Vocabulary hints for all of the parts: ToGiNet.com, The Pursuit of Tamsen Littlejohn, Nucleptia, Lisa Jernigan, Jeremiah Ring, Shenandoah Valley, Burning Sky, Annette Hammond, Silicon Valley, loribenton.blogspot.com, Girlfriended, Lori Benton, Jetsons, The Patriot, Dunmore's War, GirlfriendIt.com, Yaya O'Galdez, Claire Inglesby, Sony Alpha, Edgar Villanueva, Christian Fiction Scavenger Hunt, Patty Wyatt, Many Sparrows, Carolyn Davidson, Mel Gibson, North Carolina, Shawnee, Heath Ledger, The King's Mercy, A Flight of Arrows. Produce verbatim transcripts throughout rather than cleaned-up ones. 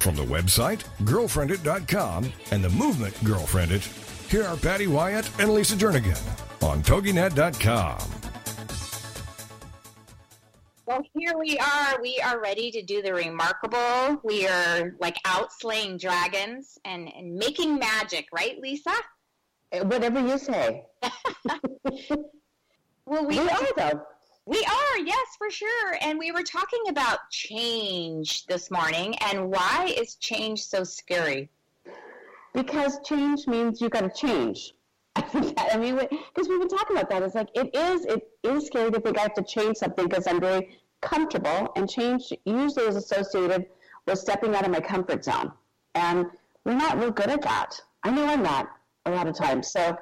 From the website, girlfriend it dot com, and the movement, Girlfriend It, here are Patty Wyatt and Lisa Jernigan on toginet dot com. Well, here we are. We are ready to do the remarkable. We are like out slaying dragons and, and making magic, right, Lisa? Whatever you say. Well, we, we are, though. We are, yes, for sure. And we were talking about change this morning. And why is change so scary? Because change means you got to change. I mean, because we've been talking about that. It's like it is it is scary to think I have to change something because I'm very comfortable. And change usually is associated with stepping out of my comfort zone. And we're not real good at that. I know I'm not a lot of times. So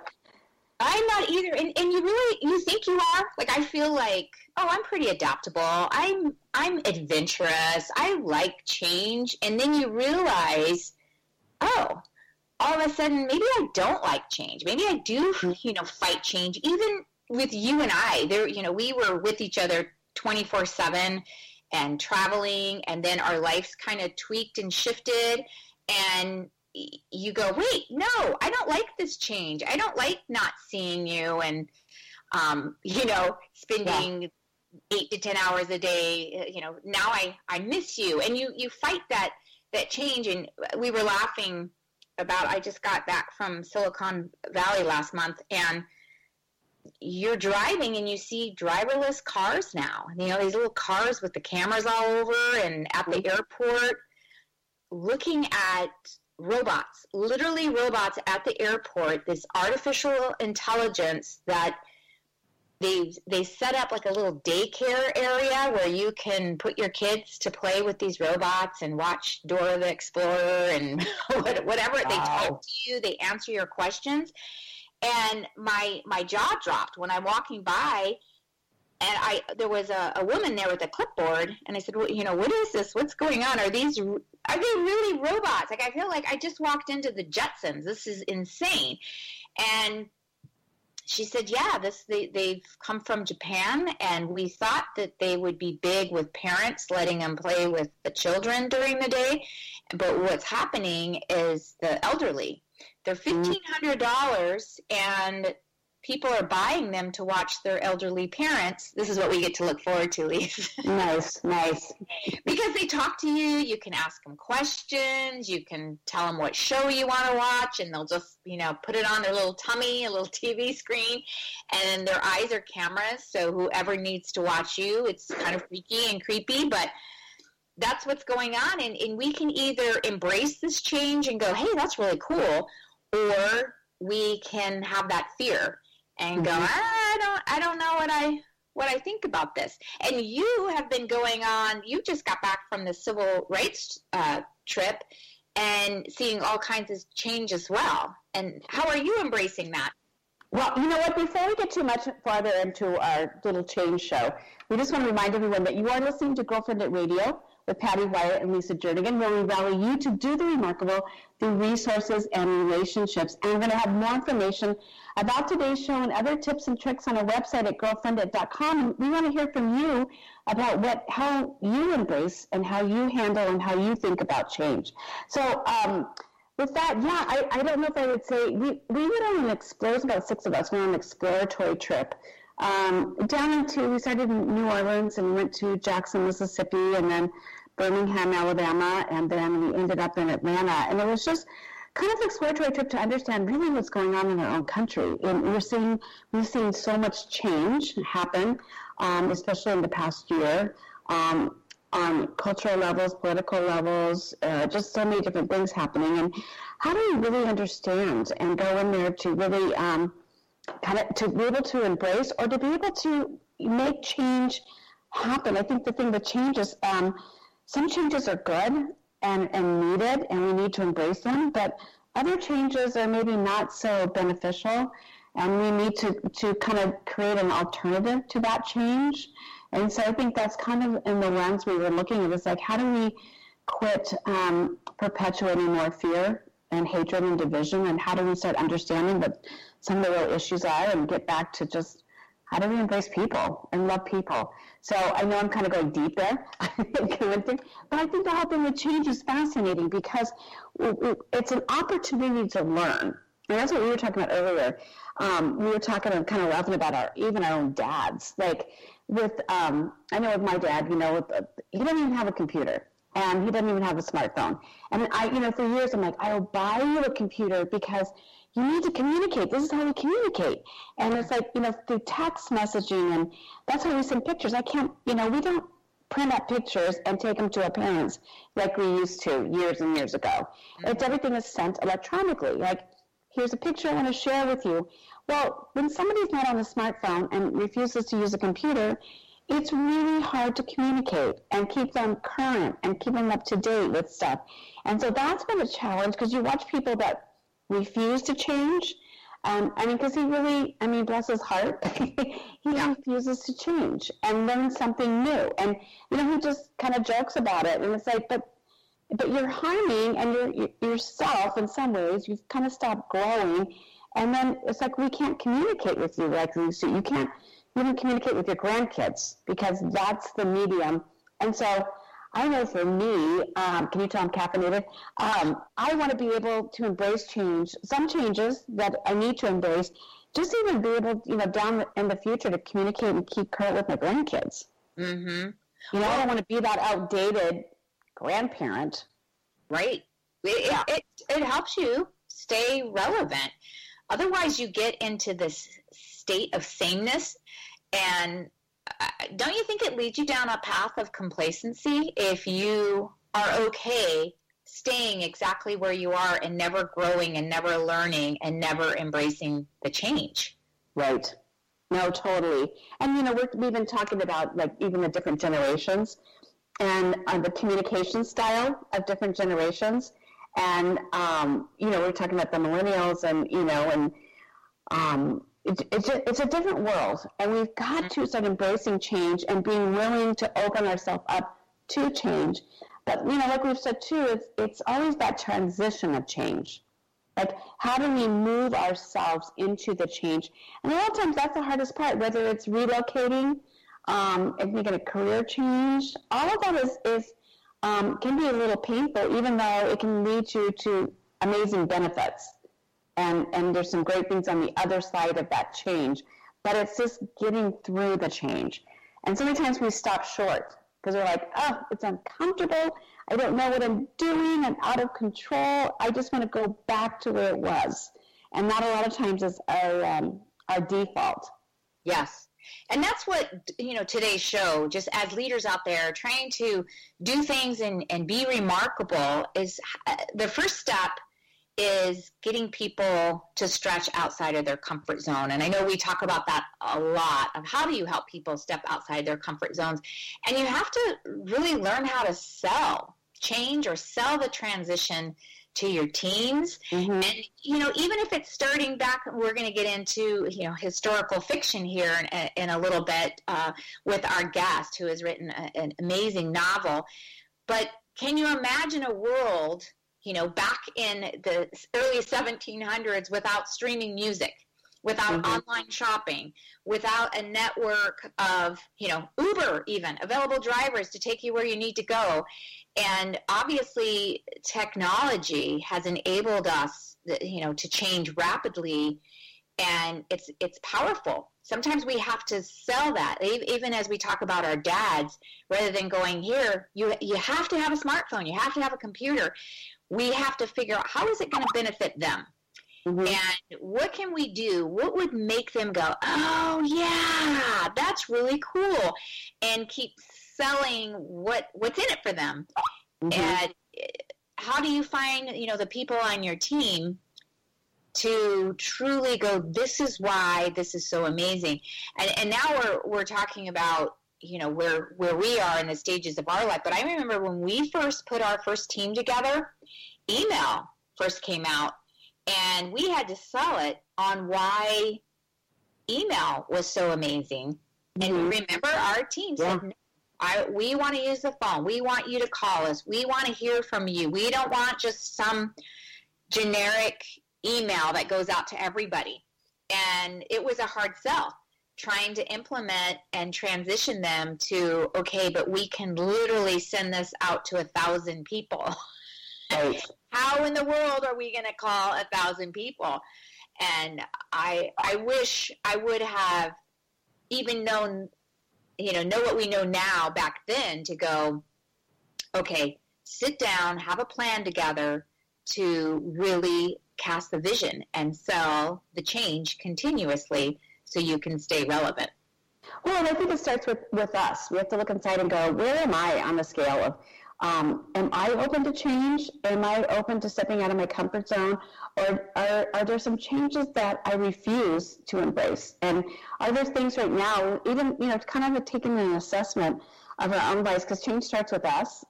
I'm not either, and, and you really, you think you are? Like, I feel like, oh, I'm pretty adaptable, I'm I'm adventurous, I like change, and then you realize, oh, all of a sudden, maybe I don't like change, maybe I do, you know, fight change, even with you and I, there, you know, we were with each other twenty-four seven, and traveling, and then our lives kind of tweaked and shifted, and you go, wait, no, I don't like this change. I don't like not seeing you and, um, you know, spending yeah. eight to ten hours a day. You know, now I, I miss you. And you, you fight that, that change. And we were laughing about, I just got back from Silicon Valley last month, and you're driving and you see driverless cars now. You know, these little cars with the cameras all over and at the airport looking at robots, literally robots at the airport, this artificial intelligence that they they set up like a little daycare area where you can put your kids to play with these robots and watch Dora the Explorer and whatever. Wow. They talk to you, they answer your questions. And my my jaw dropped when I'm walking by, and I there was a, a woman there with a clipboard, and I said, well, you know, what is this? What's going on? Are these... Are they really robots? Like, I feel like I just walked into the Jetsons. This is insane. And she said, yeah, this they, they've come from Japan, and we thought that they would be big with parents letting them play with the children during the day. But what's happening is the elderly. They're fifteen hundred dollars, and people are buying them to watch their elderly parents. This is what we get to look forward to, Lise. Nice, nice. Because they talk to you, you can ask them questions, you can tell them what show you want to watch, and they'll just, you know, put it on their little tummy, a little T V screen, and their eyes are cameras, so whoever needs to watch you, it's kind of freaky and creepy, but that's what's going on, and, and we can either embrace this change and go, hey, that's really cool, or we can have that fear and go, I don't, I don't know what I, what I think about this. And you have been going on. You just got back from the civil rights uh, trip and seeing all kinds of change as well. And how are you embracing that? Well, you know what? Before we get too much farther into our little change show, we just want to remind everyone that you are listening to Girlfriend at Radio with Patty Wyatt and Lisa Jernigan, where we rally you to do the remarkable through resources and relationships. And we're going to have more information about today's show and other tips and tricks on our website at girlfriend it dot com. And we want to hear from you about what, how you embrace and how you handle and how you think about change. So um, with that, yeah, I, I don't know if I would say, we, we went on an exploratory, about six of us went on an exploratory trip. Um, down into, we started in New Orleans and went to Jackson, Mississippi, and then Birmingham, Alabama, and then we ended up in Atlanta. And it was just kind of an exploratory trip to understand really what's going on in our own country. And we're seeing, we've seen so much change happen, um, especially in the past year, um, on cultural levels, political levels, uh, just so many different things happening. And how do we really understand and go in there to really... Um, kind of to be able to embrace or to be able to make change happen. I think the thing that changes, um, some changes are good and, and needed, and we need to embrace them, but other changes are maybe not so beneficial, and we need to, to kind of create an alternative to that change. And so I think that's kind of in the lens we were looking at. It's like, how do we quit um, perpetuating more fear and hatred and division, and how do we start understanding what some of the real issues are and get back to just how do we embrace people and love people? So I know I'm kind of going deep there, but I think the whole thing with change is fascinating because it's an opportunity to learn. And that's what we were talking about earlier. Um, we were talking and kind of laughing about our even our own dads. Like with, um, I know with my dad, you know, with, uh, he doesn't even have a computer. And he doesn't even have a smartphone. And I, you know, for years I'm like, I'll buy you a computer because you need to communicate. This is how we communicate. And it's like, you know, through text messaging, and that's how we send pictures. I can't, you know, we don't print out pictures and take them to our parents like we used to years and years ago. It's everything is sent electronically. Like, here's a picture I want to share with you. Well, when somebody's not on a smartphone and refuses to use a computer, it's really hard to communicate and keep them current and keep them up to date with stuff. And so that's been a challenge because you watch people that refuse to change. Um, I mean, because he really, I mean, bless his heart, he yeah. refuses to change and learn something new. And, you know, he just kind of jokes about it. And it's like, but but you're harming and you're, yourself in some ways. You've kind of stopped growing. And then it's like, we can't communicate with you like we used to. You can't. You can communicate with your grandkids because that's the medium. And so I know for me, um, can you tell I'm caffeinated? Um, I want to be able to embrace change, some changes that I need to embrace, just even be able, you know, down in the future to communicate and keep current with my grandkids. Mm-hmm. You know, well, I don't want to be that outdated grandparent. Right. It, yeah. it, it, it helps you stay relevant. Otherwise, you get into this state of sameness. And don't you think it leads you down a path of complacency if you are okay staying exactly where you are and never growing and never learning and never embracing the change? Right. No, totally. And, you know, we're, we've been talking about, like, even the different generations and uh, the communication style of different generations. And, um, you know, we're talking about the millennials and, you know, and um It's, it's, a, it's a different world, and we've got to start embracing change and being willing to open ourselves up to change. But, you know, like we've said, too, it's, it's always that transition of change. Like, how do we move ourselves into the change? And a lot of times that's the hardest part, whether it's relocating, um, if making a career change. All of that is, is um, can be a little painful, even though it can lead you to amazing benefits. And, and there's some great things on the other side of that change. But it's just getting through the change. And so many times we stop short because we're like, oh, it's uncomfortable. I don't know what I'm doing. I'm out of control. I just want to go back to where it was. And that a lot of times is our, um, our default. Yes. And that's what, you know, today's show, just as leaders out there trying to do things and, and be remarkable, is the first step is getting people to stretch outside of their comfort zone. And I know we talk about that a lot, of how do you help people step outside their comfort zones. And you have to really learn how to sell change or sell the transition to your teams. Mm-hmm. And, you know, even if it's starting back, we're going to get into, you know, historical fiction here in, in a little bit uh, with our guest who has written a, an amazing novel. But can you imagine a world, you know, back in the early seventeen hundreds without streaming music, without mm-hmm. online shopping, without a network of, you know, Uber even, available drivers to take you where you need to go. And obviously technology has enabled us, you know, to change rapidly, and it's it's powerful. Sometimes we have to sell that, even as we talk about our dads, rather than going here, you you have to have a smartphone, you have to have a computer. We have to figure out how is it going to benefit them, mm-hmm. and what can we do? What would make them go, oh, yeah, that's really cool, and keep selling what what's in it for them. Mm-hmm. And how do you find, you know, the people on your team to truly go, this is why this is so amazing? And, and now we're we're talking about, you know, where where we are in the stages of our life. But I remember when we first put our first team together, email first came out, And we had to sell it on why email was so amazing. Mm-hmm. And remember, our team yeah. said, no, I, we want to use the phone. We want you to call us. We want to hear from you. We don't want just some generic email that goes out to everybody. And it was a hard sell, trying to implement and transition them to, okay, but we can literally send this out to a thousand people. Right. How in the world are we going to call a thousand people? And I, I wish I would have even known, you know, know what we know now back then to go, okay, sit down, have a plan together to really cast the vision and sell the change continuously so you can stay relevant. Well, and I think it starts with, with us. We have to look inside and go, where am I on the scale of, um, am I open to change? Am I open to stepping out of my comfort zone? Or are, are there some changes that I refuse to embrace? And are there things right now, even, you know, kind of taking an assessment of our own lives, because change starts with us,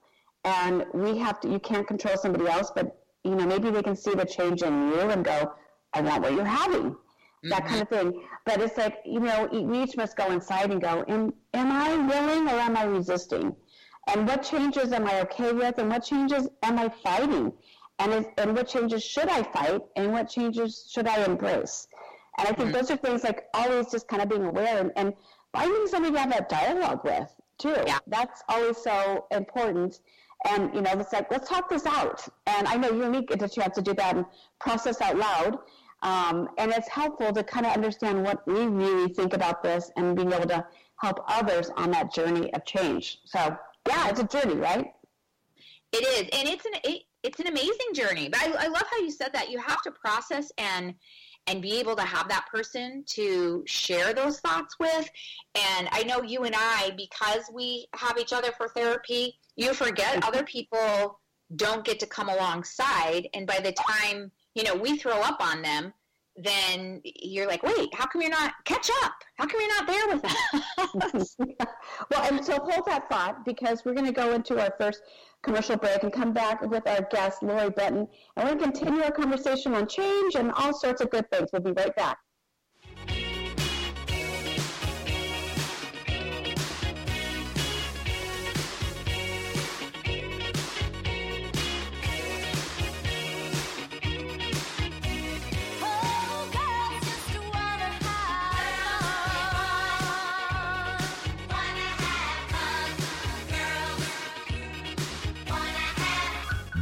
and we have to, you can't control somebody else, but, you know, maybe they can see the change in you and go, I want what you're having. That kind of thing. But it's like, you know, we each must go inside and go, am, am I willing or am I resisting? And what changes am I okay with? And what changes am I fighting? And is, and what changes should I fight? And what changes should I embrace? And I think mm-hmm. those are things like always just kind of being aware and, and finding somebody to have that dialogue with, too. Yeah. That's always so important. And, you know, it's like, let's talk this out. And I know you and me get a chance to do that and process out loud. Um, and it's helpful to kind of understand what we really think about this and being able to help others on that journey of change. So, yeah, it's a journey, right? It is. And it's an it, it's an amazing journey. But I, I love how you said that. You have to process and and be able to have that person to share those thoughts with. And I know you and I, because we have each other for therapy, you forget other people don't get to come alongside. And by the time you know, we throw up on them, then you're like, wait, how come you're not, catch up? How come you're not there with us? Well, and so hold that thought, because we're going to go into our first commercial break and come back with our guest, Lori Benton, and we're going to continue our conversation on change and all sorts of good things. We'll be right back.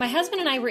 My husband and I were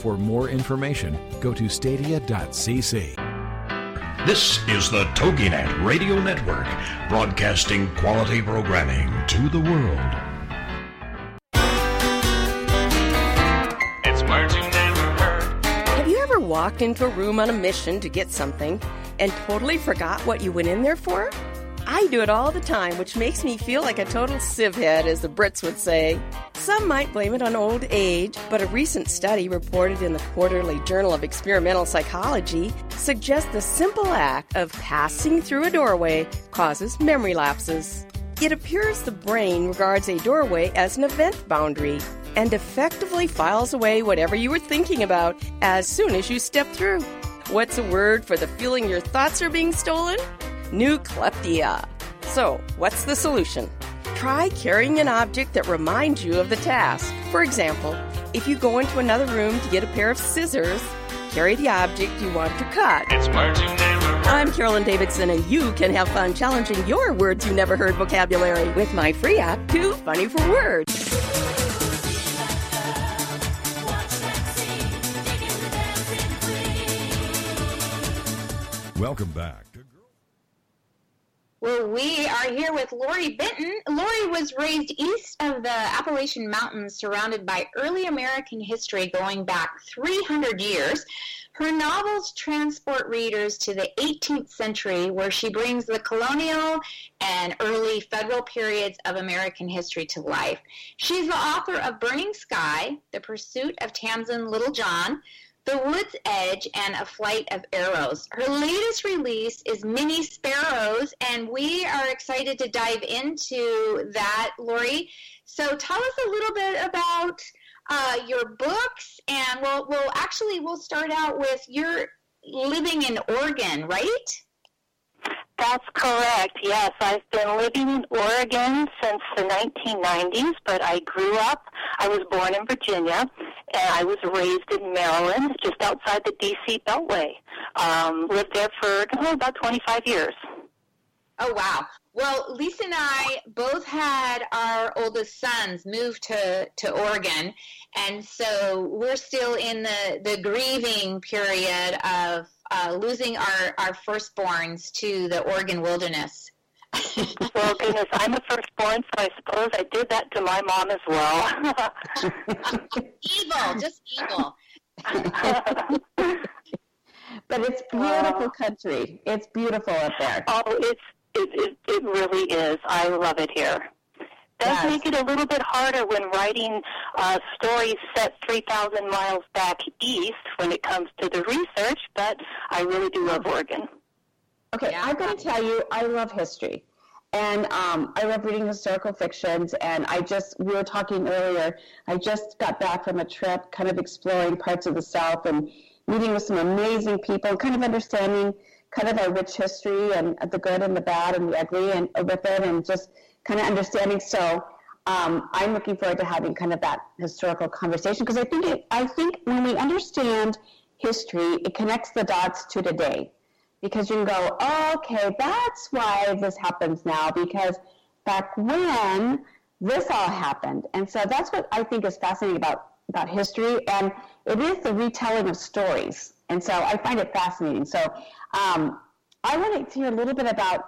For more information, go to stadia dot c c. This is the TogiNet Radio Network, broadcasting quality programming to the world. It's words you never heard. Have you ever walked into a room on a mission to get something and totally forgot what you went in there for? I do it all the time, which makes me feel like a total sieve head, as the Brits would say. Some might blame it on old age, but a recent study reported in the Quarterly Journal of Experimental Psychology suggests the simple act of passing through a doorway causes memory lapses. It appears the brain regards a doorway as an event boundary and effectively files away whatever you were thinking about as soon as you step through. What's a word for the feeling your thoughts are being stolen? Nucleptia. So, what's the solution? Try carrying an object that reminds you of the task. For example, if you go into another room to get a pair of scissors, carry the object you want to cut. It's words you never heard. I'm Carolyn Davidson, and you can have fun challenging your words you never heard vocabulary with my free app, Too Funny for Words. Welcome back to Girl. Well, we are here with Lori Benton. Lori was raised east of the Appalachian Mountains, surrounded by early American history going back three hundred years. Her novels transport readers to the eighteenth century, where she brings the colonial and early federal periods of American history to life. She's the author of Burning Sky, The Pursuit of Tamsen Littlejohn, The Woods Edge, and A Flight of Arrows. Her latest release is Many Sparrows, and we are excited to dive into that, Lori. So tell us a little bit about uh, your books, and we'll, we'll actually we'll start out with your living in Oregon, right? That's correct, yes. I've been living in Oregon since the nineteen nineties, but I grew up, I was born in Virginia, and I was raised in Maryland, just outside the D C Beltway. Um, lived there for oh, about twenty-five years. Oh, wow. Well, Lisa and I both had our oldest sons move to, to Oregon, and so we're still in the, the grieving period of Uh, losing our, our firstborns to the Oregon wilderness. Well, goodness, I'm a firstborn, so I suppose I did that to my mom as well. Evil, just evil. But it's beautiful uh, country. It's beautiful up there. Oh, it's it, it, it really is. I love it here. Does yes. make it a little bit harder when writing uh, stories set three thousand miles back east when it comes to the research, but I really do love Oregon. Okay, yeah. I've got to tell you, I love history, and um, I love reading historical fictions, and I just, we were talking earlier, I just got back from a trip kind of exploring parts of the South and meeting with some amazing people, kind of understanding kind of our rich history and the good and the bad and the ugly and uh, with it, and just kind of understanding. So um, I'm looking forward to having kind of that historical conversation, because I think it, I think when we understand history, it connects the dots to today, because you can go, oh, okay, that's why this happens now, because back when this all happened. And so that's what I think is fascinating about, about history, and it is the retelling of stories. And so I find it fascinating. So um, I wanted to hear a little bit about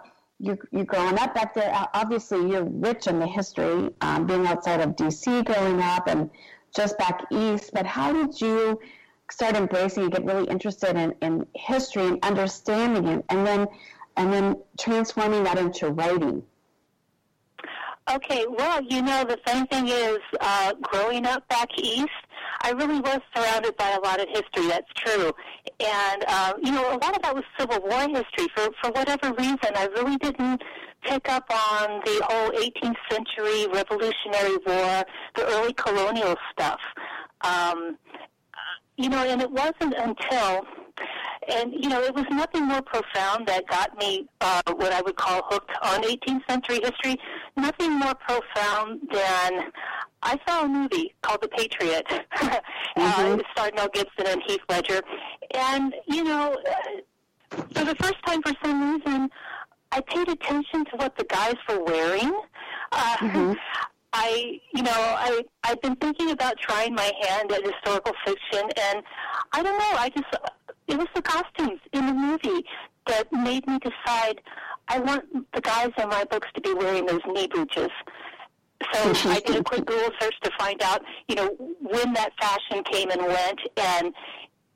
You're, you're growing up back there. Obviously, you're rich in the history, um, being outside of D C growing up and just back east. But how did you start embracing and get really interested in, in history and understanding it, and then and then transforming that into writing? Okay, well, you know, the funny thing is, uh, growing up back east, I really was surrounded by a lot of history, that's true. And, uh, you know, a lot of that was Civil War history. For, for whatever reason, I really didn't pick up on the whole eighteenth century Revolutionary War, the early colonial stuff. Um, you know, and it wasn't until... And, you know, it was nothing more profound that got me uh, what I would call hooked on eighteenth century history. Nothing more profound than I saw a movie called The Patriot. Mm-hmm. uh, it starred Mel Gibson and Heath Ledger. And, you know, for the first time, for some reason, I paid attention to what the guys were wearing. Uh, mm-hmm. I, you know, I, I've been thinking about trying my hand at historical fiction, and I don't know, I just... It was the costumes in the movie that made me decide I want the guys in my books to be wearing those knee breeches. So I did a quick Google search to find out, you know, when that fashion came and went, and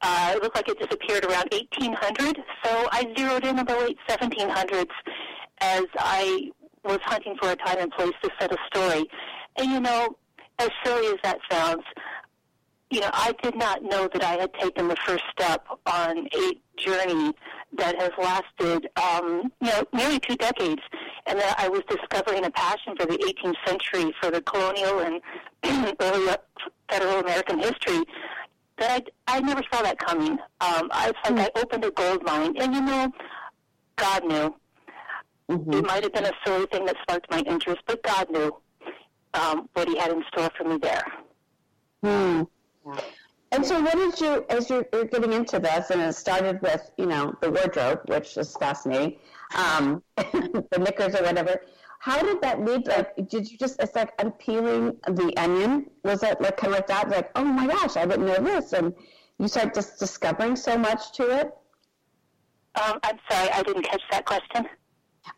uh, it looked like it disappeared around eighteen hundred. So I zeroed in on the late seventeen hundreds as I was hunting for a time and place to set a story. And, you know, as silly as that sounds, you know, I did not know that I had taken the first step on a journey that has lasted, um, you know, nearly two decades, and that I was discovering a passion for the eighteenth century, for the colonial and early federal American history, that I, I never saw that coming. Um, it's like mm-hmm. I opened a gold mine, and, you know, God knew. Mm-hmm. It might have been a silly thing that sparked my interest, but God knew um, what he had in store for me there. Hmm. And so what did you, as you're, you're getting into this, and it started with, you know, the wardrobe, which is fascinating, um, the knickers or whatever, how did that lead, like, did you just, it's like unpeeling the onion, was it like kind of like that, like, oh my gosh, I didn't know this, and you start just discovering so much to it? Um, I'm sorry, I didn't catch that question.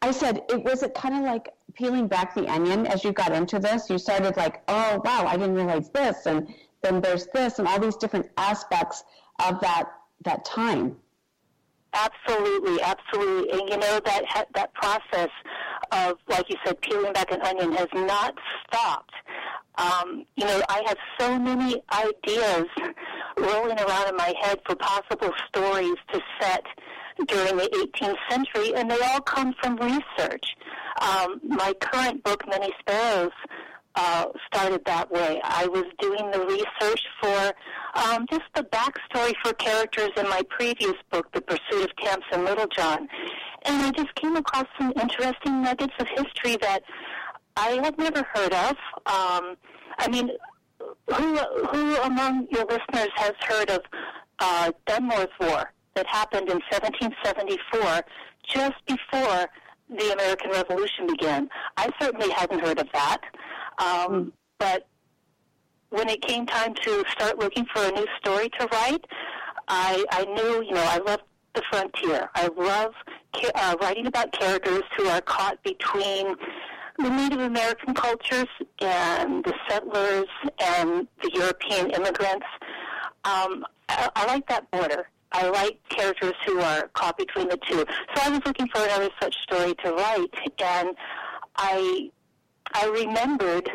I said, it was it kind of like peeling back the onion as you got into this? You started like, oh, wow, I didn't realize this, and then there's this, and all these different aspects of that that time. Absolutely, absolutely. And, you know, that that process of, like you said, peeling back an onion has not stopped. Um, you know, I have so many ideas rolling around in my head for possible stories to set during the eighteenth century, and they all come from research. Um, my current book, Many Sparrows, uh, started that way. I was doing the research for um, just the backstory for characters in my previous book, The Pursuit of Tamsen Littlejohn, and I just came across some interesting nuggets of history that I had never heard of. Um, I mean, who, who among your listeners has heard of uh, Dunmore's War? That happened in seventeen seventy-four, just before the American Revolution began. I certainly hadn't heard of that. Um, but when it came time to start looking for a new story to write, I, I knew, you know, I loved the frontier. I love uh, writing about characters who are caught between the Native American cultures and the settlers and the European immigrants. Um, I, I like that border. I like characters who are caught between the two. So I was looking for another such story to write, and I I remembered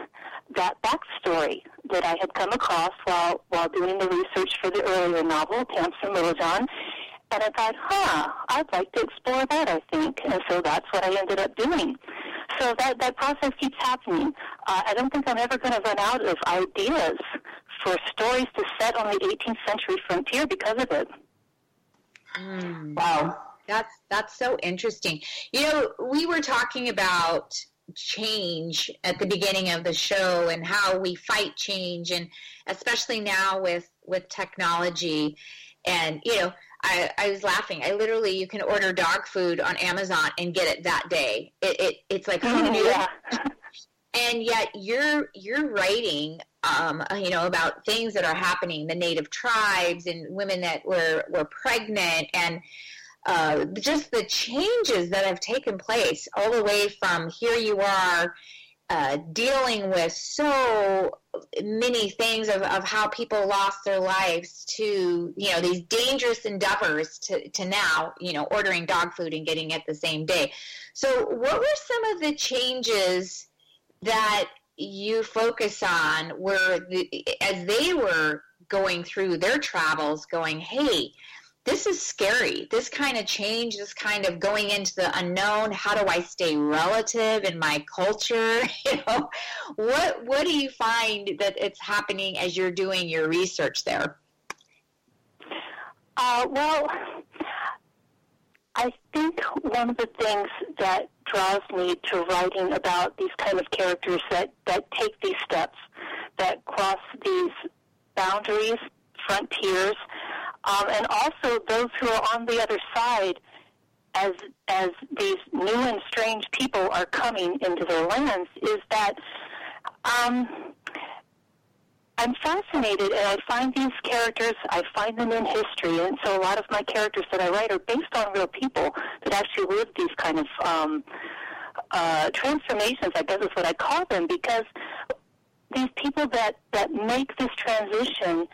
that backstory that I had come across while while doing the research for the earlier novel, Tamsen Littlejohn, and I thought, huh, I'd like to explore that, I think. And so that's what I ended up doing. So that, that process keeps happening. Uh, I don't think I'm ever going to run out of ideas for stories to set on the eighteenth century frontier because of it. Mm. Wow, that's that's so interesting. You know, we were talking about change at the beginning of the show and how we fight change, and especially now with, with technology. And, you know, I, I was laughing. I literally, you can order dog food on Amazon and get it that day. It, it It's like, who knew? Oh, yeah. And yet you're you're writing, um, you know, about things that are happening, the Native tribes and women that were, were pregnant, and uh, just the changes that have taken place all the way from here you are uh, dealing with so many things of, of how people lost their lives to, you know, these dangerous endeavors to, to now, you know, ordering dog food and getting it the same day. So what were some of the changes that you focus on were the, as they were going through their travels, going, hey, this is scary, this kind of change, this kind of going into the unknown, how do I stay relative in my culture? You know, what what do you find that it's happening as you're doing your research there? Uh, well, I think one of the things that draws me to writing about these kind of characters that, that take these steps, that cross these boundaries, frontiers, um, and also those who are on the other side as as these new and strange people are coming into their lands, is that um, I'm fascinated, and I find these characters, I find them in history, and so a lot of my characters that I write are based on real people that actually lived these kind of um, uh, transformations, I guess is what I call them, because these people that, that make this transition,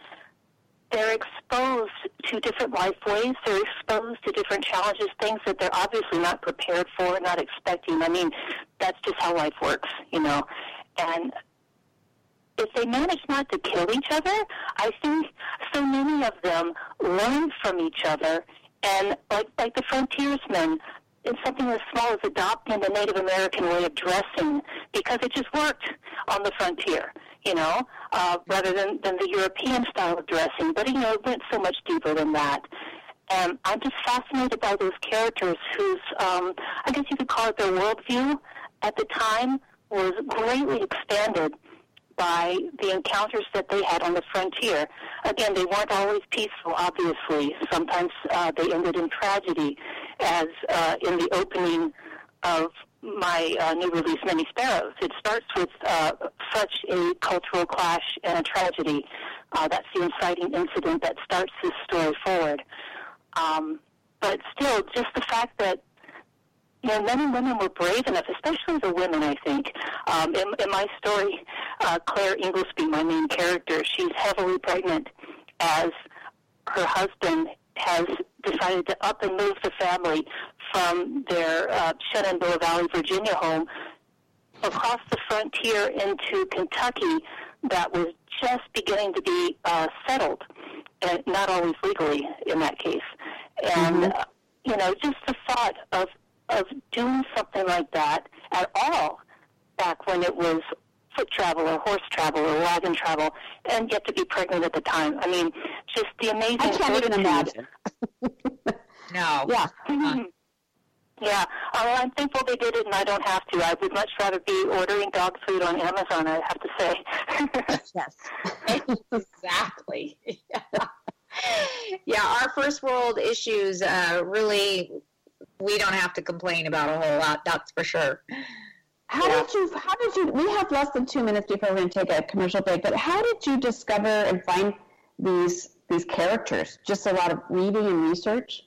they're exposed to different life ways, they're exposed to different challenges, things that they're obviously not prepared for, not expecting. I mean, that's just how life works, you know, and if they manage not to kill each other, I think so many of them learn from each other. And like like the frontiersmen, it's something as small as adopting the Native American way of dressing because it just worked on the frontier, you know, uh, rather than, than the European style of dressing. But, you know, it went so much deeper than that. And I'm just fascinated by those characters whose, um, I guess you could call it their worldview at the time, was greatly expanded by the encounters that they had on the frontier. Again, they weren't always peaceful, obviously. Sometimes uh, they ended in tragedy, as uh, in the opening of my uh, new release, Many Sparrows. It starts with uh, such a cultural clash and a tragedy. Uh, that's the inciting incident that starts this story forward. Um, But still, just the fact that, you know, men and women were brave enough, especially the women, I think. Um, in, in my story, uh, Claire Inglesby, my main character, she's heavily pregnant as her husband has decided to up and move the family from their uh, Shenandoah Valley, Virginia home across the frontier into Kentucky that was just beginning to be uh, settled, and not always legally in that case. And, mm-hmm. uh, you know, just the thought of of doing something like that at all back when it was foot travel or horse travel or wagon travel, and yet to be pregnant at the time. I mean, just the amazing... I can't even imagine. No. Yeah. Mm-hmm. Yeah. Well, I'm thankful they did it, and I don't have to. I would much rather be ordering dog food on Amazon, I have to say. Yes. Exactly. Yeah. Yeah, our first world issues, uh, really, we don't have to complain about a whole lot, that's for sure. How yeah. did you, how did you, we have less than two minutes before we're going to take a commercial break, but how did you discover and find these these characters? Just a lot of reading and research?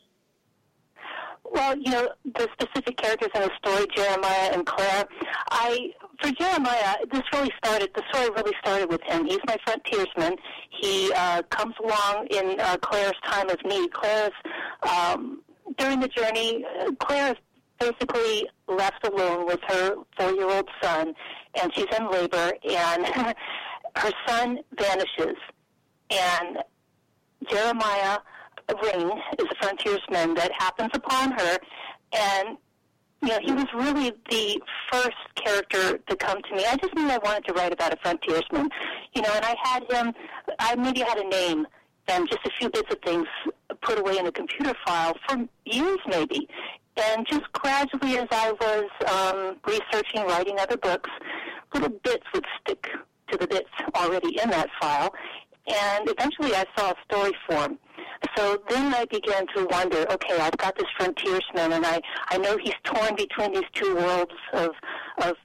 Well, you know, the specific characters in the story, Jeremiah and Claire, I, for Jeremiah, this really started, the story really started with him. He's my frontiersman. He uh, comes along in uh, Claire's time of need. Claire's, um, during the journey, Claire is basically left alone with her four-year-old son, and she's in labor, and her son vanishes. And Jeremiah Ring is a frontiersman that happens upon her, and you know, he was really the first character to come to me. I just knew I wanted to write about a frontiersman, you know, and I had him, I maybe had a name and just a few bits of things put away in a computer file for years maybe, and just gradually as I was um, researching, writing other books, little bits would stick to the bits already in that file, and eventually I saw a story form. So then I began to wonder, okay, I've got this frontiersman, and I, I know he's torn between these two worlds of of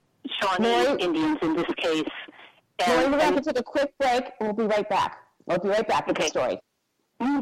Shawnee Mary, Indians in this case. And, we're going to take a quick break. We'll be right back. We'll be right back with okay. the story. Mm-hmm.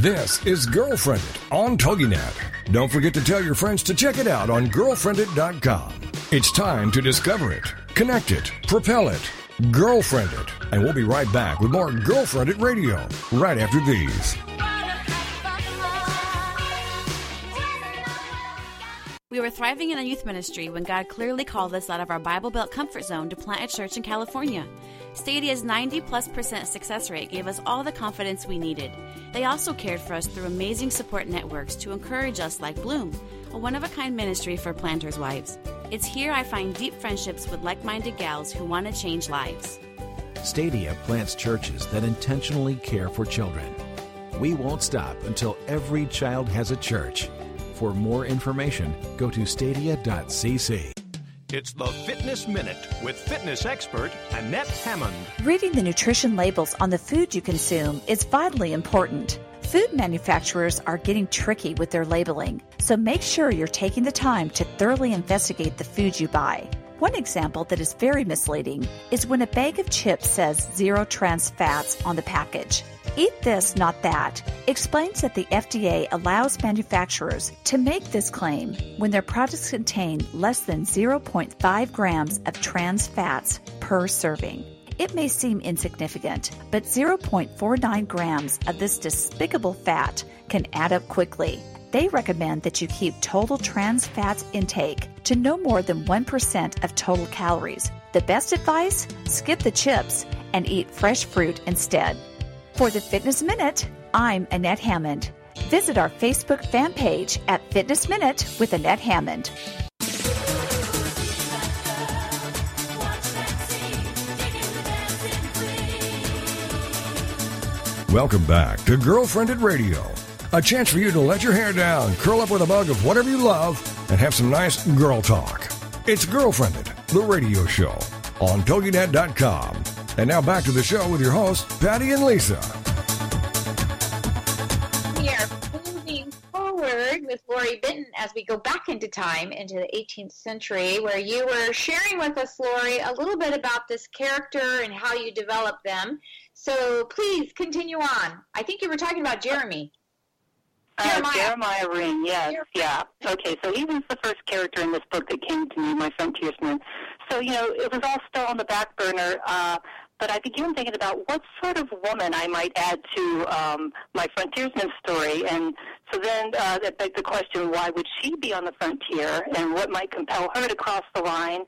This is Girlfriended on TogiNet. Don't forget to tell your friends to check it out on Girlfriended dot com. It's time to discover it, connect it, propel it, Girlfriend It. And we'll be right back with more Girlfriended Radio right after these. We were thriving in a youth ministry when God clearly called us out of our Bible Belt comfort zone to plant a church in California. Stadia's ninety plus percent success rate gave us all the confidence we needed. They also cared for us through amazing support networks to encourage us, like Bloom, a one-of-a-kind ministry for planters' wives. It's here I find deep friendships with like-minded gals who want to change lives. Stadia plants churches that intentionally care for children. We won't stop until every child has a church. For more information, go to stadia dot c c. It's the Fitness Minute with fitness expert Annette Hammond. Reading the nutrition labels on the food you consume is vitally important. Food manufacturers are getting tricky with their labeling, so make sure you're taking the time to thoroughly investigate the food you buy. One example that is very misleading is when a bag of chips says zero trans fats on the package. Eat this, not that, explains that the F D A allows manufacturers to make this claim when their products contain less than zero point five grams of trans fats per serving. It may seem insignificant, but zero point four nine grams of this despicable fat can add up quickly. They recommend that you keep total trans fats intake to no more than one percent of total calories. The best advice? Skip the chips and eat fresh fruit instead. For the Fitness Minute, I'm Annette Hammond. Visit our Facebook fan page at Fitness Minute with Annette Hammond. Welcome back to Girlfriended Radio, a chance for you to let your hair down, curl up with a mug of whatever you love, and have some nice girl talk. It's Girlfriended, the radio show on toginet dot com. And now back to the show with your hosts, Patty and Lisa. We are moving forward with Lori Benton as we go back into time, into the eighteenth century, where you were sharing with us, Lori, a little bit about this character and how you developed them. So please continue on. I think you were talking about Jeremy. Uh, Jeremiah. Jeremiah Ring, yes, yeah. Okay, so he was the first character in this book that came to me, my frontiersman. So, you know, it was all still on the back burner, uh, but I began thinking about what sort of woman I might add to um, my frontiersman's story. And so then uh, that begged the question, why would she be on the frontier, and what might compel her to cross the line,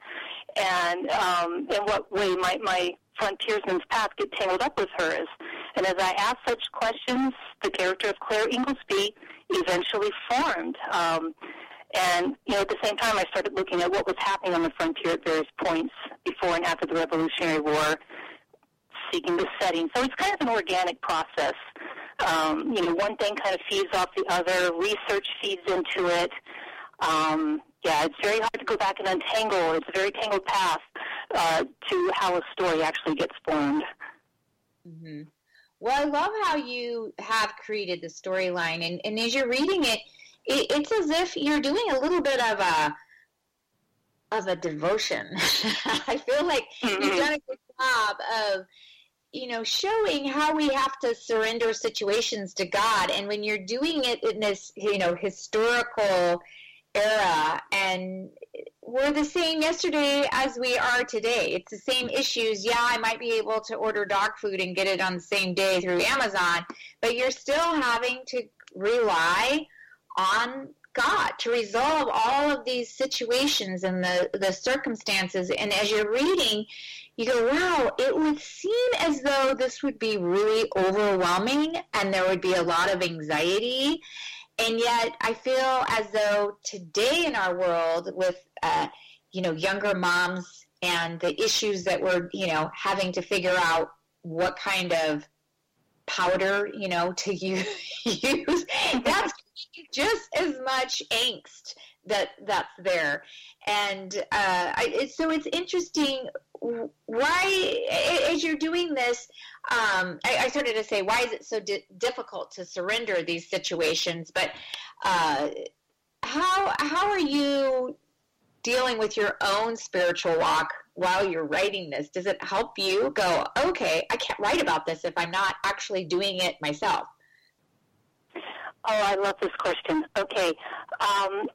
and um, in what way might my frontiersman's path get tangled up with hers? And as I asked such questions, the character of Claire Inglesby eventually formed. Um, and, you know, at the same time, I started looking at what was happening on the frontier at various points before and after the Revolutionary War, seeking the setting. So it's kind of an organic process. Um, you know, one thing kind of feeds off the other, research feeds into it. Um, yeah, it's very hard to go back and untangle. It's a very tangled path uh, to how a story actually gets formed. Mm-hmm. Well, I love how you have created the storyline, and, and as you're reading it, it, it's as if you're doing a little bit of a of a devotion. I feel like mm-hmm. you've done a good job of, you know, showing how we have to surrender situations to God, and when you're doing it in this, you know, historical era, and we're the same yesterday as we are today. It's the same issues. Yeah, I might be able to order dog food and get it on the same day through Amazon, but you're still having to rely on God to resolve all of these situations and the, the circumstances. And as you're reading, you go, wow, it would seem as though this would be really overwhelming and there would be a lot of anxiety. And yet I feel as though today in our world with, uh, you know, younger moms and the issues that we're, you know, having to figure out what kind of powder, you know, to use, that's just as much angst that that's there. And uh, I, so it's interesting why, as you're doing this, um, I, I started to say, why is it so di- difficult to surrender these situations? But uh, how how are you dealing with your own spiritual walk while you're writing this? Does it help you go, okay, I can't write about this if I'm not actually doing it myself? Oh, I love this question. Okay. Um,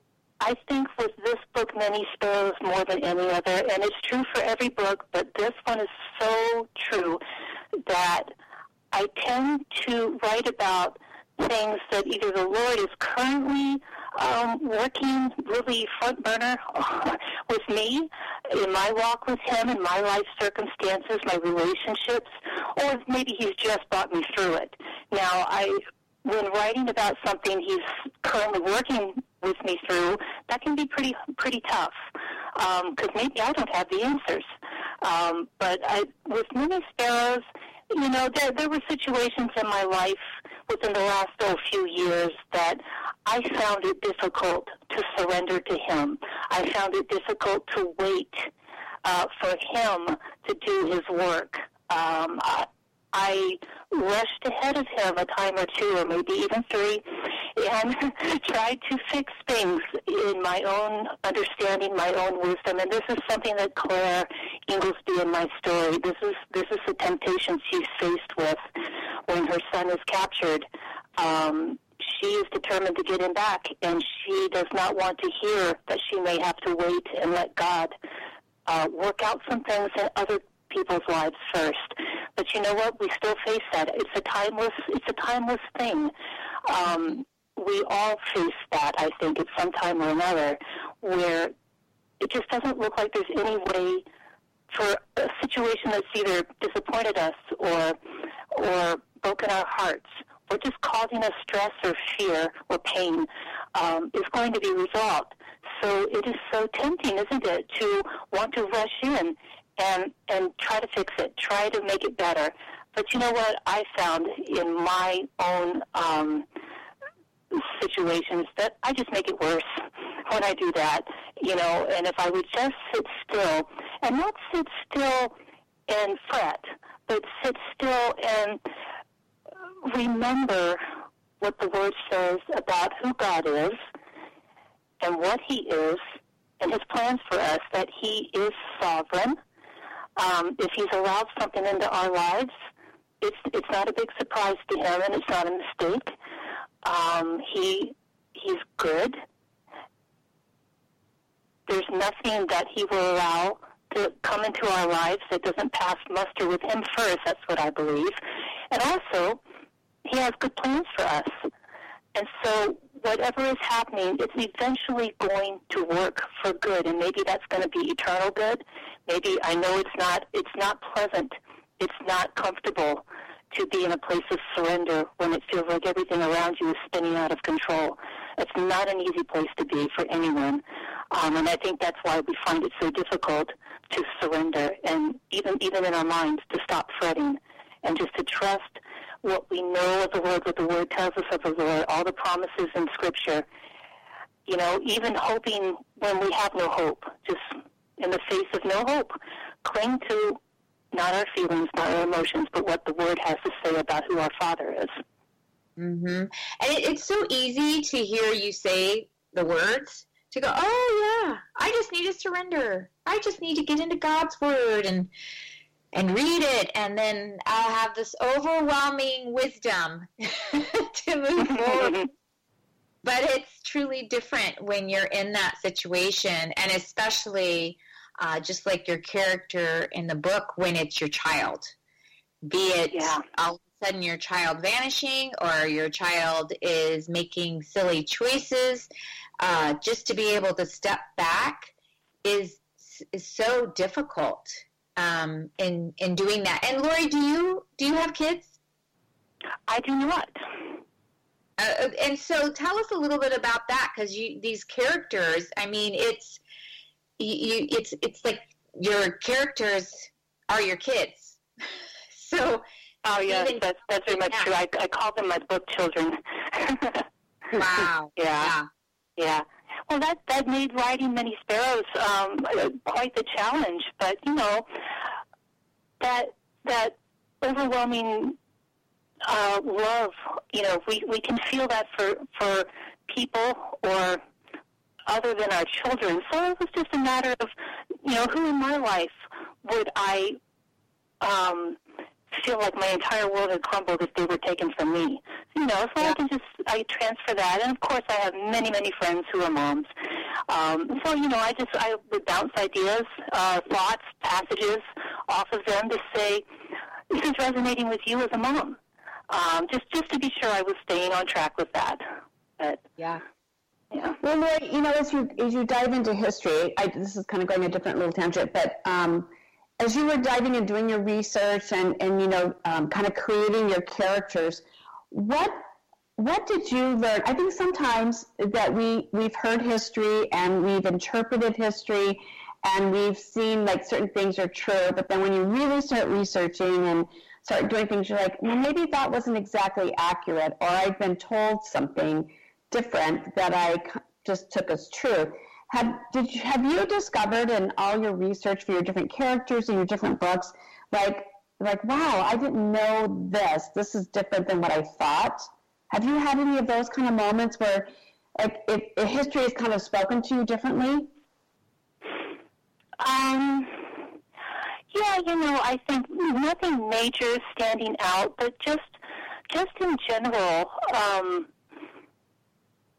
I think with this book, Many Sparrows, more than any other, and it's true for every book, but this one is so true that I tend to write about things that either the Lord is currently um, working really front burner with me in my walk with Him, in my life circumstances, my relationships, or maybe He's just brought me through it. Now, I... when writing about something He's currently working with me through, that can be pretty pretty tough because um, maybe I don't have the answers. Um, but I, with Many Sparrows, you know, there, there were situations in my life within the last oh, few years that I found it difficult to surrender to Him. I found it difficult to wait uh, for Him to do His work. Um, I, I rushed ahead of Him a time or two, or maybe even three, and tried to fix things in my own understanding, my own wisdom. And this is something that Claire Inglesby in my story, this is this is the temptation she's faced with when her son is captured. Um, she is determined to get him back, and she does not want to hear that she may have to wait and let God uh, work out some things and other people's lives first. But you know what? We still face that. It's a timeless, it's a timeless thing. Um, we all face that, I think, at some time or another, where it just doesn't look like there's any way for a situation that's either disappointed us or or broken our hearts or just causing us stress or fear or pain um, is going to be resolved. So it is so tempting, isn't it, to want to rush in And, and try to fix it, try to make it better. But you know what I found in my own um, situations? That I just make it worse when I do that, you know. And if I would just sit still, and not sit still and fret, but sit still and remember what the Word says about who God is and what He is and His plans for us, that He is sovereign. Um, if He's allowed something into our lives, it's it's not a big surprise to Him, and it's not a mistake. Um, he He's good. There's nothing that He will allow to come into our lives that doesn't pass muster with Him first. That's what I believe. And also, He has good plans for us. And so whatever is happening, it's eventually going to work for good. And maybe that's going to be eternal good. Maybe, I know it's not, it's not pleasant. It's not comfortable to be in a place of surrender when it feels like everything around you is spinning out of control. It's not an easy place to be for anyone. Um, and I think that's why we find it so difficult to surrender, and even even in our minds, to stop fretting and just to trust what we know of the Lord, what the Word tells us of the Lord, all the promises in Scripture. You know, even hoping when we have no hope, just in the face of no hope, cling to not our feelings, not our emotions, but what the Word has to say about who our Father is. Mm-hmm. And it, it's so easy to hear you say the words, to go, oh, yeah, I just need to surrender. I just need to get into God's Word and and read it, and then I'll have this overwhelming wisdom to move forward. But it's truly different when you're in that situation, and especially uh, just like your character in the book, when it's your child, be it yeah. all of a sudden your child vanishing or your child is making silly choices. Uh, just to be able to step back is is so difficult um, in in doing that. And Lori, do you do you have kids? I do not. Uh, and so, tell us a little bit about that, because you these characters. I mean, it's you. It's it's like your characters are your kids. So. Oh yeah, that's that's very much true. I I call them my book children. Wow. Yeah. yeah. Yeah, well, that, that made writing Many Sparrows um, quite the challenge. But, you know, that that overwhelming uh, love, you know, we, we can feel that for, for people or other than our children. So it was just a matter of, you know, who in my life would I um, feel like my entire world had crumbled if they were taken from me? You know, so yeah. I can just, I transfer that. And, of course, I have many, many friends who are moms. Um, so, you know, I just, I would bounce ideas, uh, thoughts, passages off of them to say, this is resonating with you as a mom. Um, just, just to be sure I was staying on track with that. But, yeah. Yeah. Well, Lori, you know, as you, as you dive into history, I, this is kind of going a different little tangent, but um, as you were diving and doing your research and, and you know, um, kind of creating your characters, What what did you learn? I think sometimes that we, we've heard history and we've interpreted history and we've seen like certain things are true, but then when you really start researching and start doing things, you're like, well, maybe that wasn't exactly accurate, or I've been told something different that I just took as true. Have, did you, have you discovered in all your research for your different characters and your different books, like, Like, wow, I didn't know this. This is different than what I thought. Have you had any of those kind of moments where like, it, it, history has kind of spoken to you differently? Um, yeah, you know, I think nothing major standing out, but just just in general, um,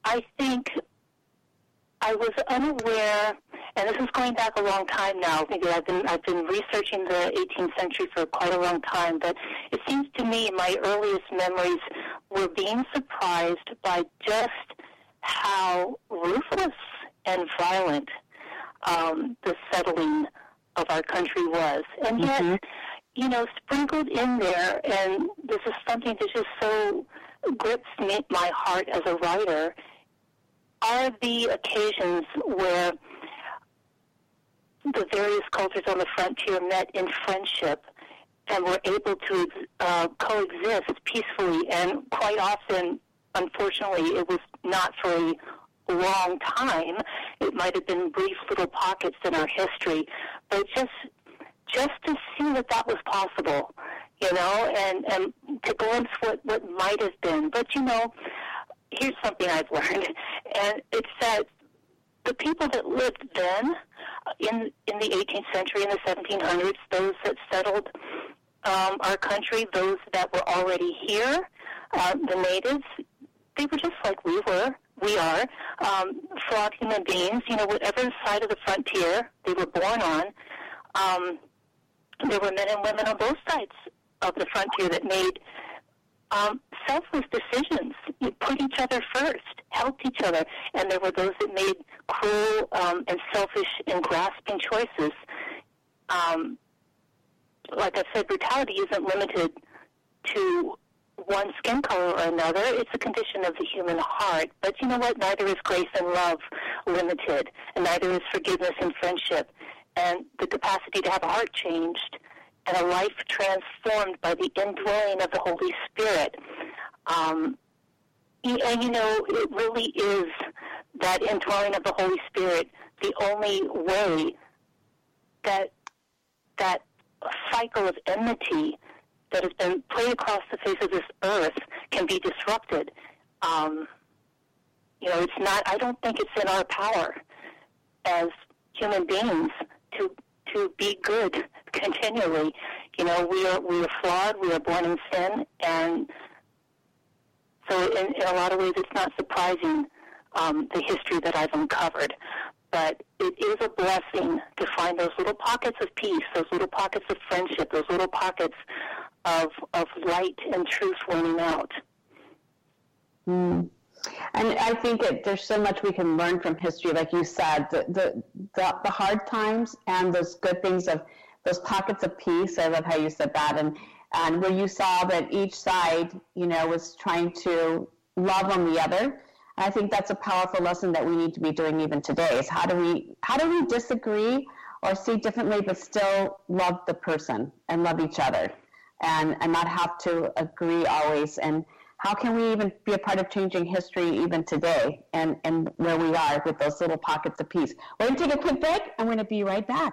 I think I was unaware, and this is going back a long time now. I've been I've been researching the eighteenth century for quite a long time, but it seems to me my earliest memories were being surprised by just how ruthless and violent um, the settling of our country was. And yet, mm-hmm. you know, sprinkled in there, and this is something that just so grips me, my heart as a writer, are the occasions where the various cultures on the frontier met in friendship and were able to uh, coexist peacefully, and quite often, unfortunately, it was not for a long time. It might have been brief little pockets in our history, but just just to see that that was possible you know, and, and to glimpse what, what might have been. But, you know, here's something I've learned, and it's that the people that lived then in in the eighteenth century, in the seventeen hundreds, those that settled um, our country, those that were already here, uh, the natives, they were just like we were, we are, um, flawed human beings, you know, whatever side of the frontier they were born on. Um, there were men and women on both sides of the frontier that made um, selfless decisions. You put each other first, helped each other, and there were those that made cruel um, and selfish and grasping choices. Um, like I said, brutality isn't limited to one skin color or another. It's a condition of the human heart. But you know what? Neither is grace and love limited, and neither is forgiveness and friendship. And the capacity to have a heart changed and a life transformed by the indwelling of the Holy Spirit. Um, and, you know, it really is that indwelling of the Holy Spirit the only way that that cycle of enmity that has been played across the face of this earth can be disrupted. Um, you know, it's not, I don't think it's in our power as human beings to to be good continually. You know, we are we are flawed, we are born in sin, and so in, in a lot of ways it's not surprising um, the history that I've uncovered. But it is a blessing to find those little pockets of peace, those little pockets of friendship, those little pockets of of light and truth winning out. Mm. And I think it, there's so much we can learn from history, like you said, the, the the the hard times and those good things of those pockets of peace. I love how you said that, and and where you saw that each side, you know, was trying to love on the other. And I think that's a powerful lesson that we need to be doing even today. Is how do we how do we disagree or see differently, but still love the person and love each other, and and not have to agree always. And how can we even be a part of changing history even today and, and where we are with those little pockets of peace? We're going to take a quick break, and we're going to be right back.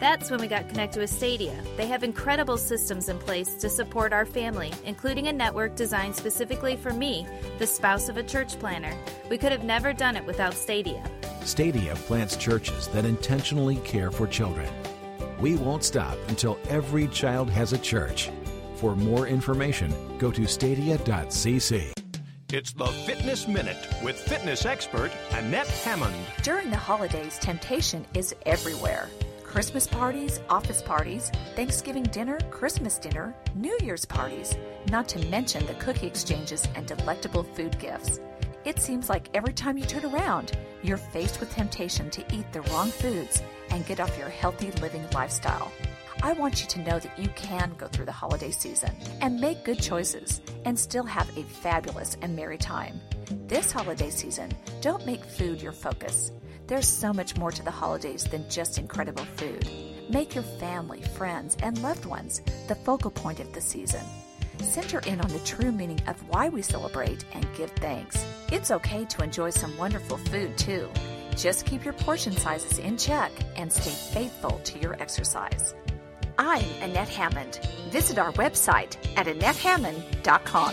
That's when we got connected with Stadia. They have incredible systems in place to support our family, including a network designed specifically for me, the spouse of a church planner. We could have never done it without Stadia. Stadia plants churches that intentionally care for children. We won't stop until every child has a church. For more information, go to stadia dot c c. It's the Fitness Minute with fitness expert Annette Hammond. During the holidays, temptation is everywhere. Christmas parties, office parties, Thanksgiving dinner, Christmas dinner, New Year's parties, not to mention the cookie exchanges and delectable food gifts. It seems like every time you turn around, you're faced with temptation to eat the wrong foods and get off your healthy living lifestyle. I want you to know that you can go through the holiday season and make good choices and still have a fabulous and merry time. This holiday season, don't make food your focus. There's so much more to the holidays than just incredible food. Make your family, friends, and loved ones the focal point of the season. Center in on the true meaning of why we celebrate and give thanks. It's okay to enjoy some wonderful food, too. Just keep your portion sizes in check and stay faithful to your exercise. I'm Annette Hammond. Visit our website at Annette Hammond dot com.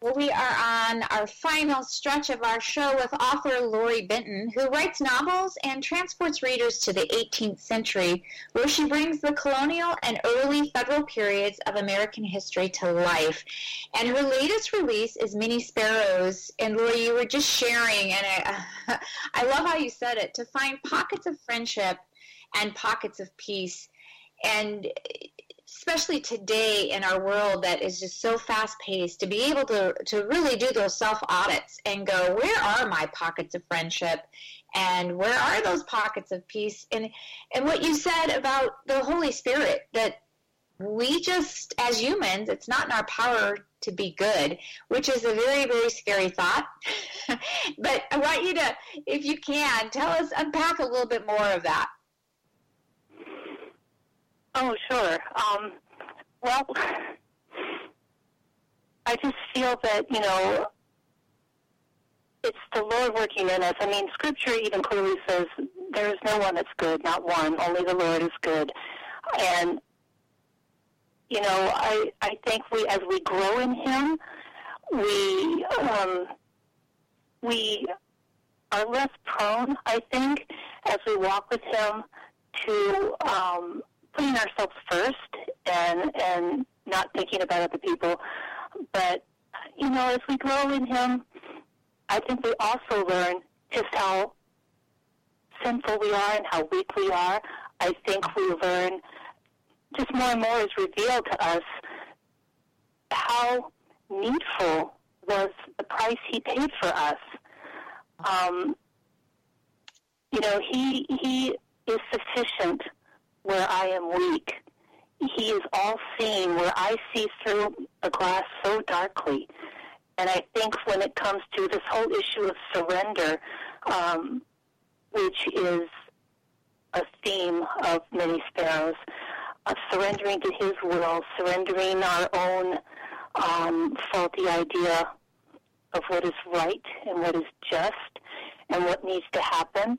Well, we are on our final stretch of our show with author Lori Benton, who writes novels and transports readers to the eighteenth century, where she brings the colonial and early federal periods of American history to life. And her latest release is Many Sparrows. And Lori, you were just sharing, and I, I love how you said it, to find pockets of friendship and pockets of peace. And especially today in our world that is just so fast-paced, to be able to, to really do those self-audits and go, where are my pockets of friendship and where are those pockets of peace? And and what you said about the Holy Spirit, that we just, as humans, it's not in our power to be good, which is a very, very scary thought. But I want you to, if you can, tell us, unpack a little bit more of that. Oh, sure. Um, well, I just feel that, you know, it's the Lord working in us. I mean, Scripture even clearly says there is no one that's good, not one, only the Lord is good. And, you know, I I think we, as we grow in Him, we um, we are less prone, I think, as we walk with Him to Um, putting ourselves first and and not thinking about other people. But, you know, as we grow in Him, I think we also learn just how sinful we are and how weak we are. I think we learn, just more and more is revealed to us how needful was the price He paid for us. Um, you know, he He is sufficient where I am weak. He is all-seeing, where I see through a glass so darkly. And I think when it comes to this whole issue of surrender, um, which is a theme of Many Sparrows, of surrendering to His will, surrendering our own um, faulty idea of what is right and what is just and what needs to happen,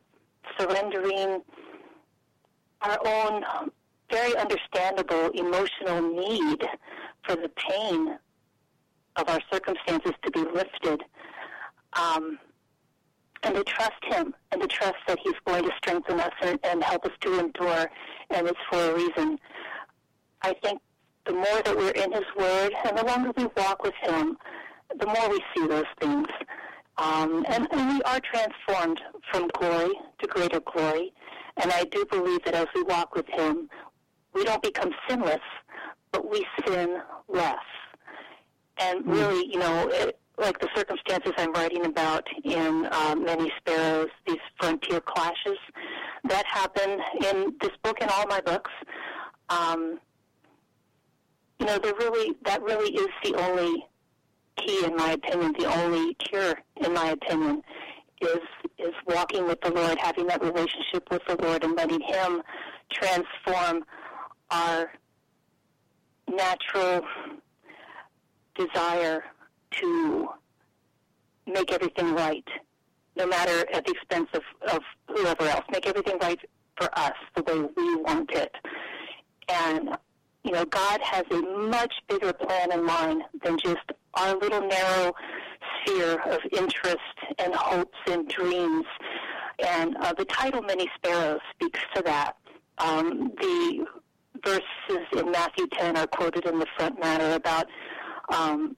surrendering our own very understandable emotional need for the pain of our circumstances to be lifted, um, and to trust Him and to trust that He's going to strengthen us and, and help us to endure, and it's for a reason. I think the more that we're in His Word and the longer we walk with Him, the more we see those things. Um, and, and we are transformed from glory to greater glory. And I do believe that as we walk with Him, we don't become sinless, but we sin less. And really, you know, it, like the circumstances I'm writing about in uh, Many Sparrows, these frontier clashes, that happen in this book and all my books. Um, you know, they're really that really is the only key, in my opinion, the only cure, in my opinion, is is walking with the Lord, having that relationship with the Lord and letting Him transform our natural desire to make everything right, no matter at the expense of, of whoever else, make everything right for us the way we want it. And, you know, God has a much bigger plan in mind than just our little narrow sphere of interest and hopes and dreams. And uh, the title, Many Sparrows, speaks to that. Um, the verses in Matthew ten are quoted in the front matter about um,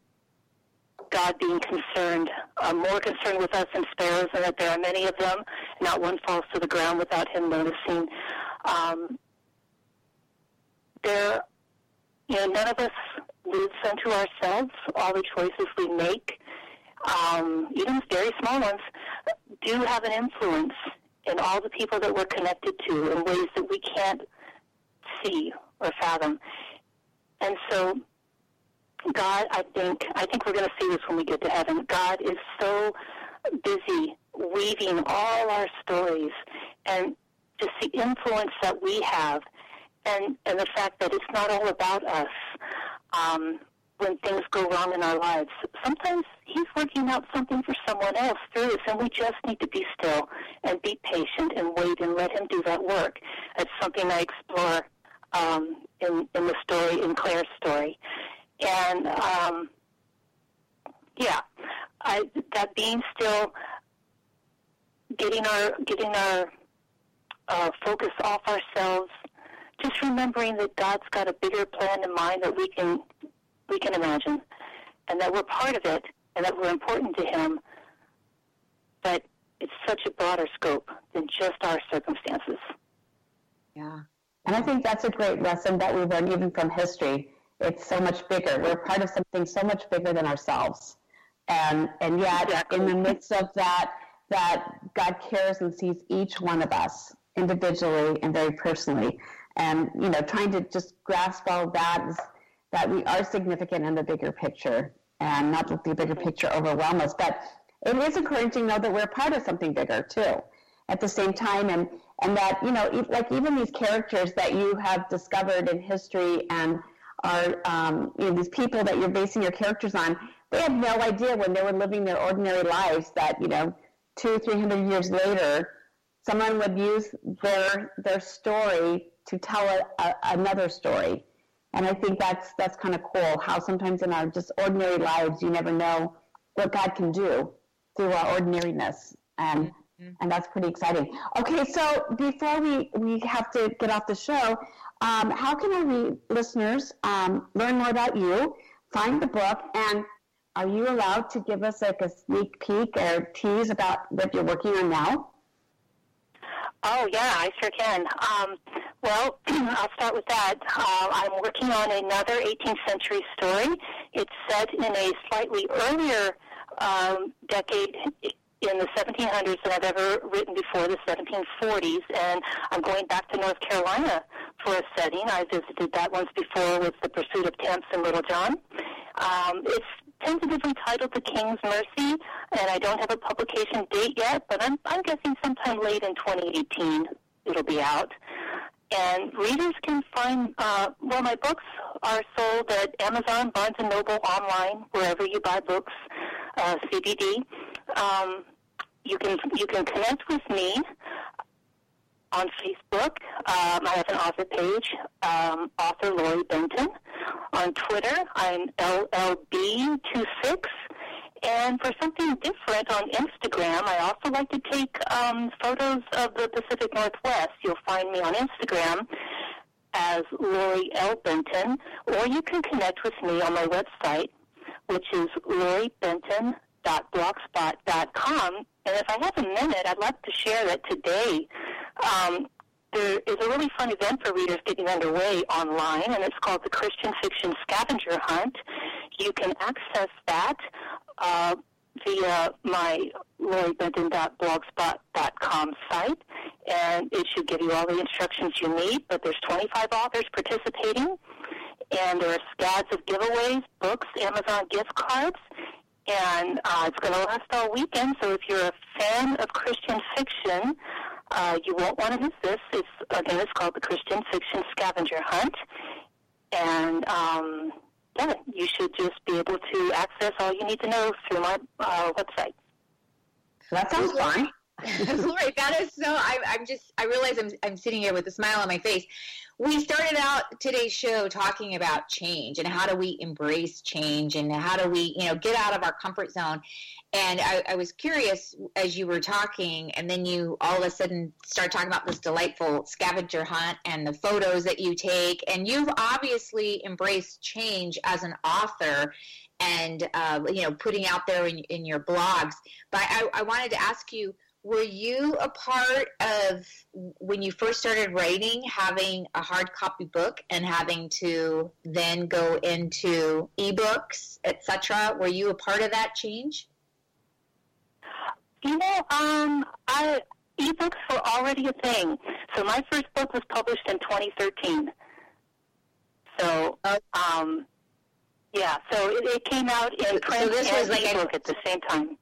God being concerned, uh, more concerned with us than sparrows, and that there are many of them. Not one falls to the ground without Him noticing. Um, there, you know, none of us lives unto ourselves. All the choices we make, um, even very small ones, do have an influence in all the people that we're connected to in ways that we can't see or fathom. And so God, I think, I think we're going to see this when we get to heaven. God is so busy weaving all our stories and just the influence that we have, and, and the fact that it's not all about us. Um, when things go wrong in our lives. Sometimes he's working out something for someone else through this, and we just need to be still and be patient and wait and let him do that work. That's something I explore um, in, in the story, in Claire's story. And, um, yeah, I, that being still, getting our, getting our uh, focus off ourselves, just remembering that God's got a bigger plan in mind that we can we can imagine, and that we're part of it, and that we're important to him, but it's such a broader scope than just our circumstances. Yeah, and I think that's a great lesson that we learn even from history. It's so much bigger. We're part of something so much bigger than ourselves, and and yet exactly. In the midst of that, that God cares and sees each one of us individually and very personally. And, you know, trying to just grasp all that is that we are significant in the bigger picture and not let the bigger picture overwhelm us. But it is encouraging, though, that we're part of something bigger, too, at the same time. And, and that, you know, like even these characters that you have discovered in history and are, um, you know, these people that you're basing your characters on, they had no idea when they were living their ordinary lives that, you know, two, three hundred years later, someone would use their their story to tell a, a, another story. And I think that's that's kind of cool, how sometimes in our just ordinary lives, you never know what God can do through our ordinariness. And mm-hmm. and that's pretty exciting. Okay, so before we, we have to get off the show, um, how can our listeners um, learn more about you, find the book, and are you allowed to give us like a sneak peek or tease about what you're working on now? Oh, yeah, I sure can. Um, well, I'll start with that. Uh, I'm working on another eighteenth century story. It's set in a slightly earlier um, decade in the seventeen hundreds than I've ever written before, the seventeen forties, and I'm going back to North Carolina for a setting. I visited that once before with The Pursuit of Tamsen Littlejohn. Um, it's tentatively titled The King's Mercy, and I don't have a publication date yet, but I'm, I'm guessing sometime late in twenty eighteen it'll be out. And readers can find, uh, well, my books are sold at Amazon, Barnes and Noble, online, wherever you buy books, uh, C B D. Um, you can you can connect with me on Facebook. Um, I have an author page, um, author Lori Benton. On Twitter, I'm L L B two six. And for something different on Instagram, I also like to take um, photos of the Pacific Northwest. You'll find me on Instagram as Lori L. Benton, or you can connect with me on my website, which is lori benton dot blogspot dot com. And if I have a minute, I'd like to share that today um, there is a really fun event for readers getting underway online, and it's called the Christian Fiction Scavenger Hunt. You can access that uh, via my lori benton dot blogspot dot com site, and it should give you all the instructions you need. But there's twenty-five authors participating, and there are scads of giveaways, books, Amazon gift cards, and uh, it's going to last all weekend. So if you're a fan of Christian fiction, uh, you won't want to miss this. It's, again, it's called the Christian Fiction Scavenger Hunt, and um, yeah, you should just be able to access all you need to know through my uh, website. That sounds fine. Lori, that is so. I, I'm just. I realize I'm. I'm sitting here with a smile on my face. We started out today's show talking about change and how do we embrace change and how do we, you know, get out of our comfort zone. And I, I was curious as you were talking, and then you all of a sudden start talking about this delightful scavenger hunt and the photos that you take. And you've obviously embraced change as an author and, uh, you know, putting out there in, in your blogs. But I, I wanted to ask you, were you a part of, when you first started writing, having a hard copy book and having to then go into ebooks, et cetera? Were you a part of that change? You know, um, I, ebooks were already a thing. So my first book was published in twenty thirteen. So, um, yeah, so it, it came out in print so, so this was and like ebook a- at the same time.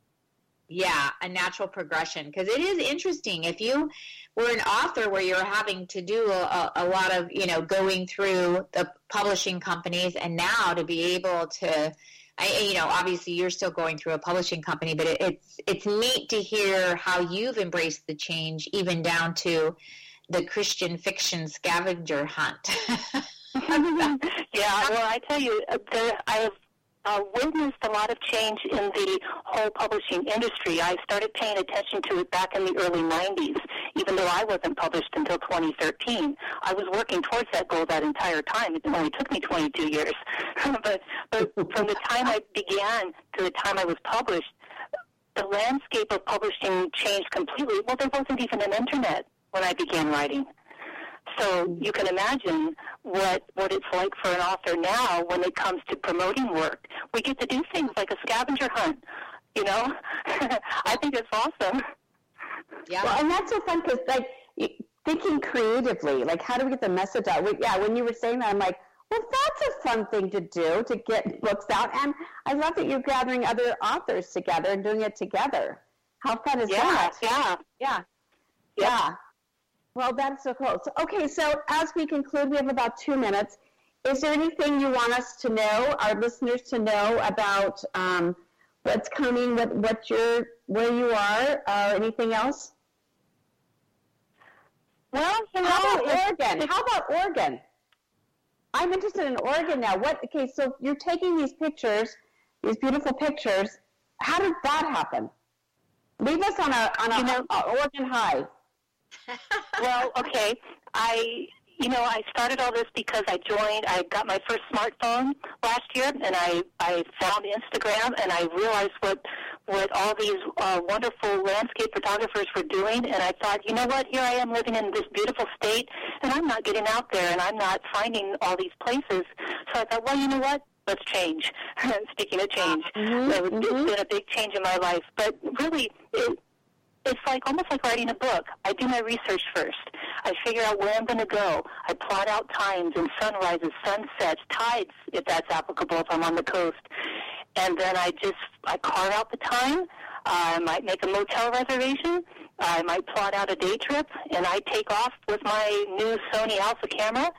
yeah, a natural progression, because it is interesting. If you were an author where you're having to do a, a lot of, you know, going through the publishing companies, and now to be able to, I, you know, obviously you're still going through a publishing company, but it, it's it's neat to hear how you've embraced the change, even down to the Christian Fiction Scavenger Hunt. Yeah, well, I tell you, the, I have Uh, witnessed a lot of change in the whole publishing industry. I started paying attention to it back in the early nineties, even though I wasn't published until twenty thirteen. I was working towards that goal that entire time. It only took me twenty-two years. but, but from the time I began to the time I was published, the landscape of publishing changed completely. Well, there wasn't even an internet when I began writing. So you can imagine what what it's like for an author now when it comes to promoting work. We get to do things like a scavenger hunt, you know? I think it's awesome. Yeah. Well, and that's so fun because, like, thinking creatively, like, how do we get the message out? We, yeah, when you were saying that, I'm like, well, that's a fun thing to do, to get books out. And I love that you're gathering other authors together and doing it together. How fun is yeah, that? Yeah, yeah, yeah, yeah. Well, that's so cool. So, okay, so as we conclude, we have about two minutes. Is there anything you want us to know, our listeners to know about um, what's coming, what, what you're, where you are, or anything else? Well, you know, how about Oregon? How about Oregon? I'm interested in Oregon now. What? Okay, so you're taking these pictures, these beautiful pictures. How did that happen? Leave us on a on a, you know, a, a Oregon high. Well, okay, I, you know, I started all this because I joined, I got my first smartphone last year, and I, I found Instagram, and I realized what, what all these uh, wonderful landscape photographers were doing, and I thought, you know what, here I am living in this beautiful state, and I'm not getting out there, and I'm not finding all these places, so I thought, well, you know what? Let's change. Speaking of change, mm-hmm, it was, mm-hmm. it's been a big change in my life, but really, it It's like almost like writing a book. I do my research first. I figure out where I'm going to go. I plot out times and sunrises, sunsets, tides, if that's applicable, if I'm on the coast. And then I just, I carve out the time. I might make a motel reservation. I might plot out a day trip. And I take off with my new Sony Alpha camera.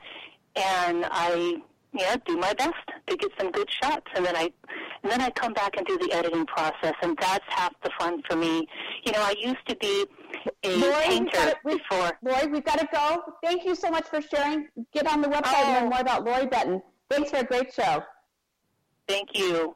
And I, yeah, do my best to get some good shots, and then I, and then I come back and do the editing process, and that's half the fun for me. You know, I used to be a Lori, painter gotta, we, before. Lori, we've got to go. Thank you so much for sharing. Get on the website oh. and learn more about Lori Benton. Thanks for a great show. Thank you.